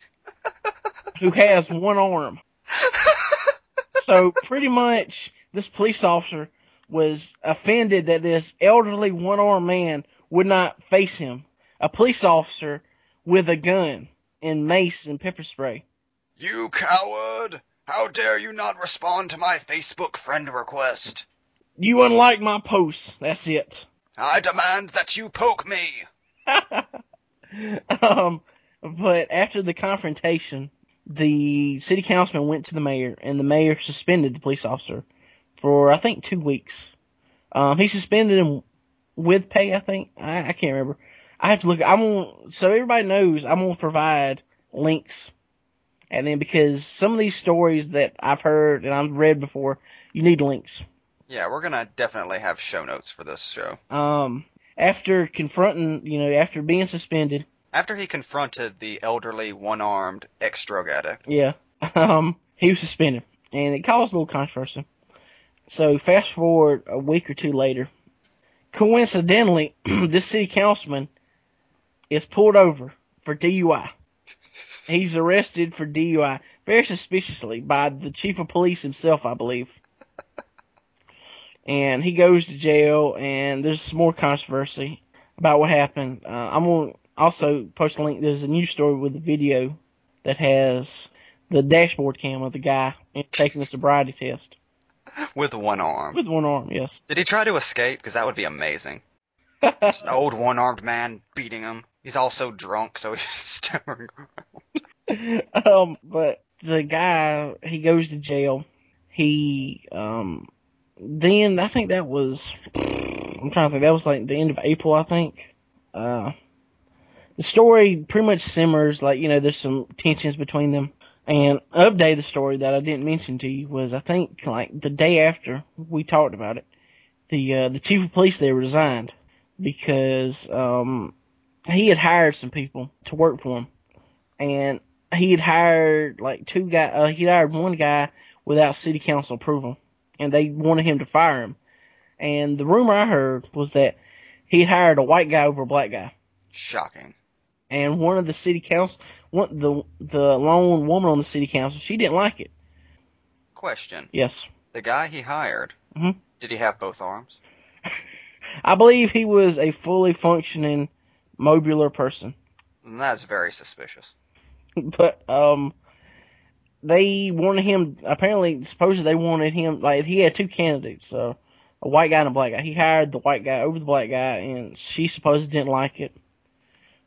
who has one arm. So pretty much this police officer was offended that this elderly one-armed man would not face him. A police officer with a gun and mace and pepper spray. You coward! How dare you not respond to my Facebook friend request? You unlike my posts. That's it. I demand that you poke me. But after the confrontation, the city councilman went to the mayor, and the mayor suspended the police officer for I think 2 weeks. He suspended him with pay. I think I can't remember. I have to look. So everybody knows I'm gonna provide links, and then because some of these stories that I've heard and I've read before, you need links. Yeah, we're gonna definitely have show notes for this show. After confronting, you know, after being suspended, after he confronted the elderly, one-armed ex-drug addict. Yeah, he was suspended, and it caused a little controversy. So fast forward a week or two later, coincidentally, this city councilman is pulled over for DUI. He's arrested for DUI, very suspiciously, by the chief of police himself, I believe. And he goes to jail, and there's some more controversy about what happened. I'm going to also post a link. There's a news story with a video that has the dashboard cam of the guy taking the sobriety test. With one arm. With one arm, yes. Did he try to escape? Because that would be amazing. Just an old one-armed man beating him. He's also drunk, so he's stammering around. But the guy, he goes to jail. He, then, I think that was, I'm trying to think, that was like the end of April, I think. The story pretty much simmers, like, you know, there's some tensions between them. And update the story that I didn't mention to you was, I think, like, the day after we talked about it, the chief of police there resigned because he had hired some people to work for him. And he had hired, like, two guys. He hired one guy without city council approval, and they wanted him to fire him. And the rumor I heard was that he had hired a white guy over a black guy. Shocking. And one of the city council... The lone woman on the city council, she didn't like it. Question. Yes. The guy he hired, mm-hmm. Did he have both arms? I believe he was a fully functioning Mobile person. That's very suspicious. But they wanted him, apparently, supposedly they wanted him, like, he had two candidates, so a white guy and a black guy. He hired the white guy over the black guy, and she supposedly didn't like it.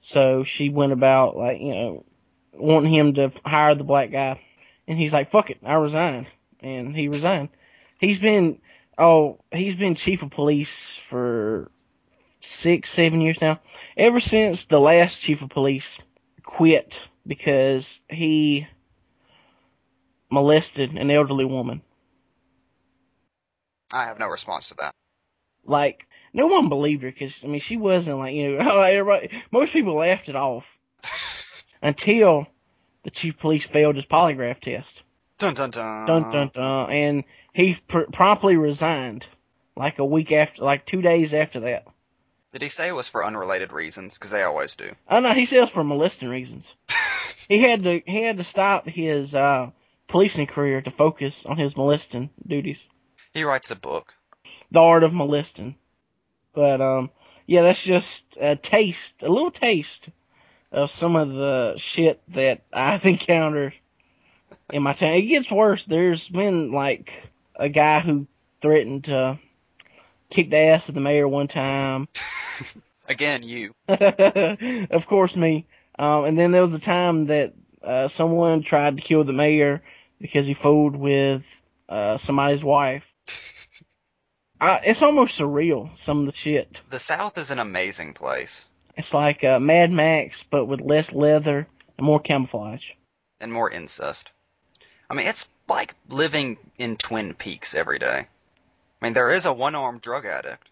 So she went about, like, you know, wanting him to hire the black guy. And he's like, fuck it, I resign. And he resigned. He's been chief of police for 6-7 years now. Ever since the last chief of police quit because he molested an elderly woman. I have no response to that. Like, no one believed her because, I mean, she wasn't like, you know, everybody, most people laughed it off until the chief of police failed his polygraph test. Dun, dun, dun. Dun, dun, dun. And he promptly resigned like a week after, like 2 days after that. Did he say it was for unrelated reasons? Because they always do. Oh, no, he said it was for molesting reasons. He had to stop his policing career to focus on his molesting duties. He writes a book. The Art of Molesting. But, yeah, that's just a little taste of some of the shit that I've encountered in my town. It gets worse. There's been, like, a guy who threatened to kick the ass of the mayor one time. Again, you. Of course, me. And then there was a time that someone tried to kill the mayor because he fooled with somebody's wife. It's almost surreal, some of the shit. The South is an amazing place. It's like Mad Max, but with less leather and more camouflage. And more incest. I mean, it's like living in Twin Peaks every day. I mean, there is a one-armed drug addict.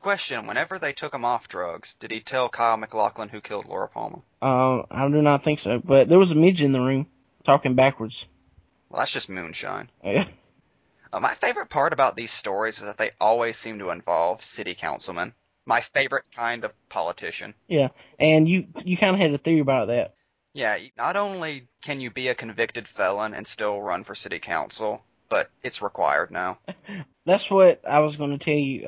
Question, whenever they took him off drugs, did he tell Kyle MacLachlan who killed Laura Palmer? I do not think so, but there was a midget in the room talking backwards. Well, that's just moonshine. Yeah. My favorite part about these stories is that they always seem to involve city councilmen. My favorite kind of politician. Yeah, and you kind of had a theory about that. Yeah, not only can you be a convicted felon and still run for city council, but it's required now. That's what I was going to tell you.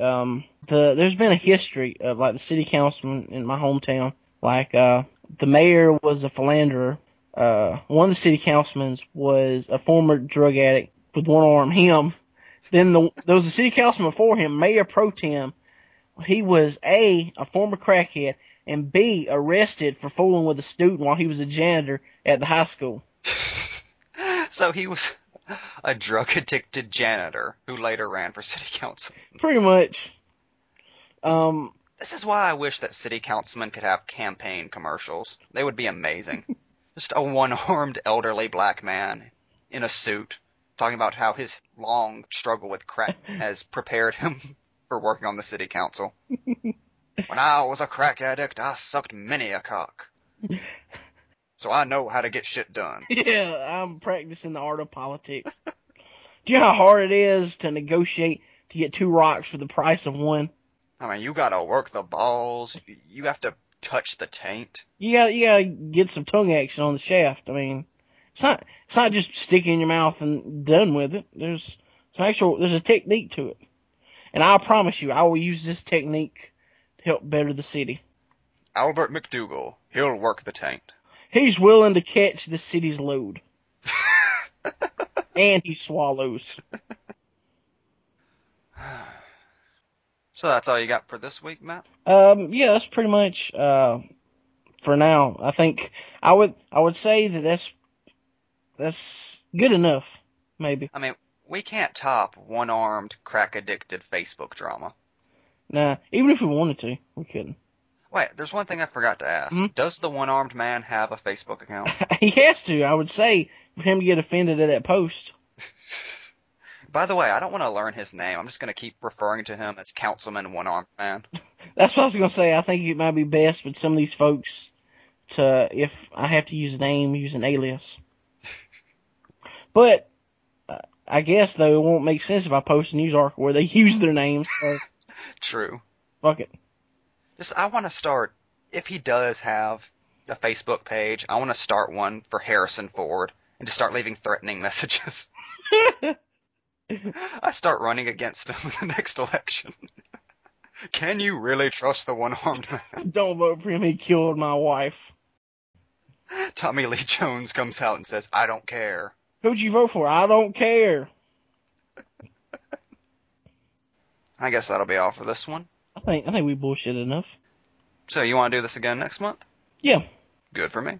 There's been a history of, like, the city councilman in my hometown. Like, the mayor was a philanderer. One of the city councilmen was a former drug addict. With one arm, him. Then there was a city councilman before him, Mayor Pro Tem. He was A, former crackhead, and B, arrested for fooling with a student while he was a janitor at the high school. So he was a drug-addicted janitor who later ran for city council. Pretty much. This is why I wish that city councilmen could have campaign commercials. They would be amazing. Just a one-armed elderly black man in a suit. Talking about how his long struggle with crack has prepared him for working on the city council. When I was a crack addict, I sucked many a cock. So I know how to get shit done. Yeah, I'm practicing the art of politics. Do you know how hard it is to negotiate to get 2 rocks for the price of one? I mean, you gotta work the balls. You have to touch the taint. You gotta get some tongue action on the shaft. I mean, it's not just sticking in your mouth and done with it. There's a technique to it. And I promise you, I will use this technique to help better the city. Albert McDougal, he'll work the taint. He's willing to catch the city's load. And he swallows. So that's all you got for this week, Matt? Yeah, that's pretty much for now. I think I would say that that's good enough, maybe. I mean, we can't top one-armed, crack-addicted Facebook drama. Nah, even if we wanted to, we couldn't. Wait, there's one thing I forgot to ask. Mm-hmm. Does the one-armed man have a Facebook account? He has to, I would say, for him to get offended at that post. By the way, I don't want to learn his name. I'm just going to keep referring to him as Councilman One-Armed Man. That's what I was going to say. I think it might be best with some of these folks to, if I have to use a name, use an alias. But I guess, though, it won't make sense if I post a news article where they use their names. So. True. Fuck it. I want to start, if he does have a Facebook page, I want to start one for Harrison Ford and just start leaving threatening messages. I start running against him in the next election. Can you really trust the one-armed man? Don't vote for him. He killed my wife. Tommy Lee Jones comes out and says, I don't care. Who'd you vote for? I don't care. I guess that'll be all for this one. I think we bullshitted enough. So you want to do this again next month? Yeah. Good for me.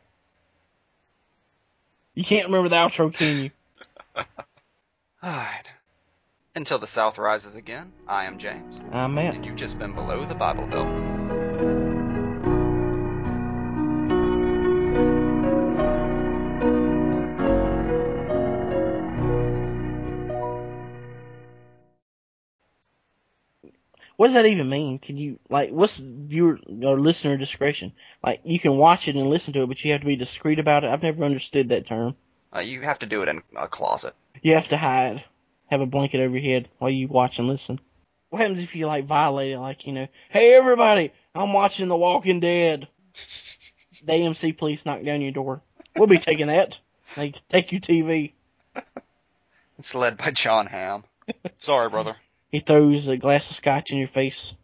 You can't remember the outro, can you? All right. Until the South rises again, I am James. I'm Matt. And you've just been Below the Bible Belt. What does that even mean? Can you, like, what's your listener discretion? Like, you can watch it and listen to it, but you have to be discreet about it. I've never understood that term. You have to do it in a closet. You have to hide, have a blanket over your head while you watch and listen. What happens if you, like, violate it? Like, you know, hey, everybody, I'm watching The Walking Dead. The AMC police knock down your door. We'll be taking that. Like, take your TV. It's led by John Hamm. Sorry, brother. He throws a glass of scotch in your face.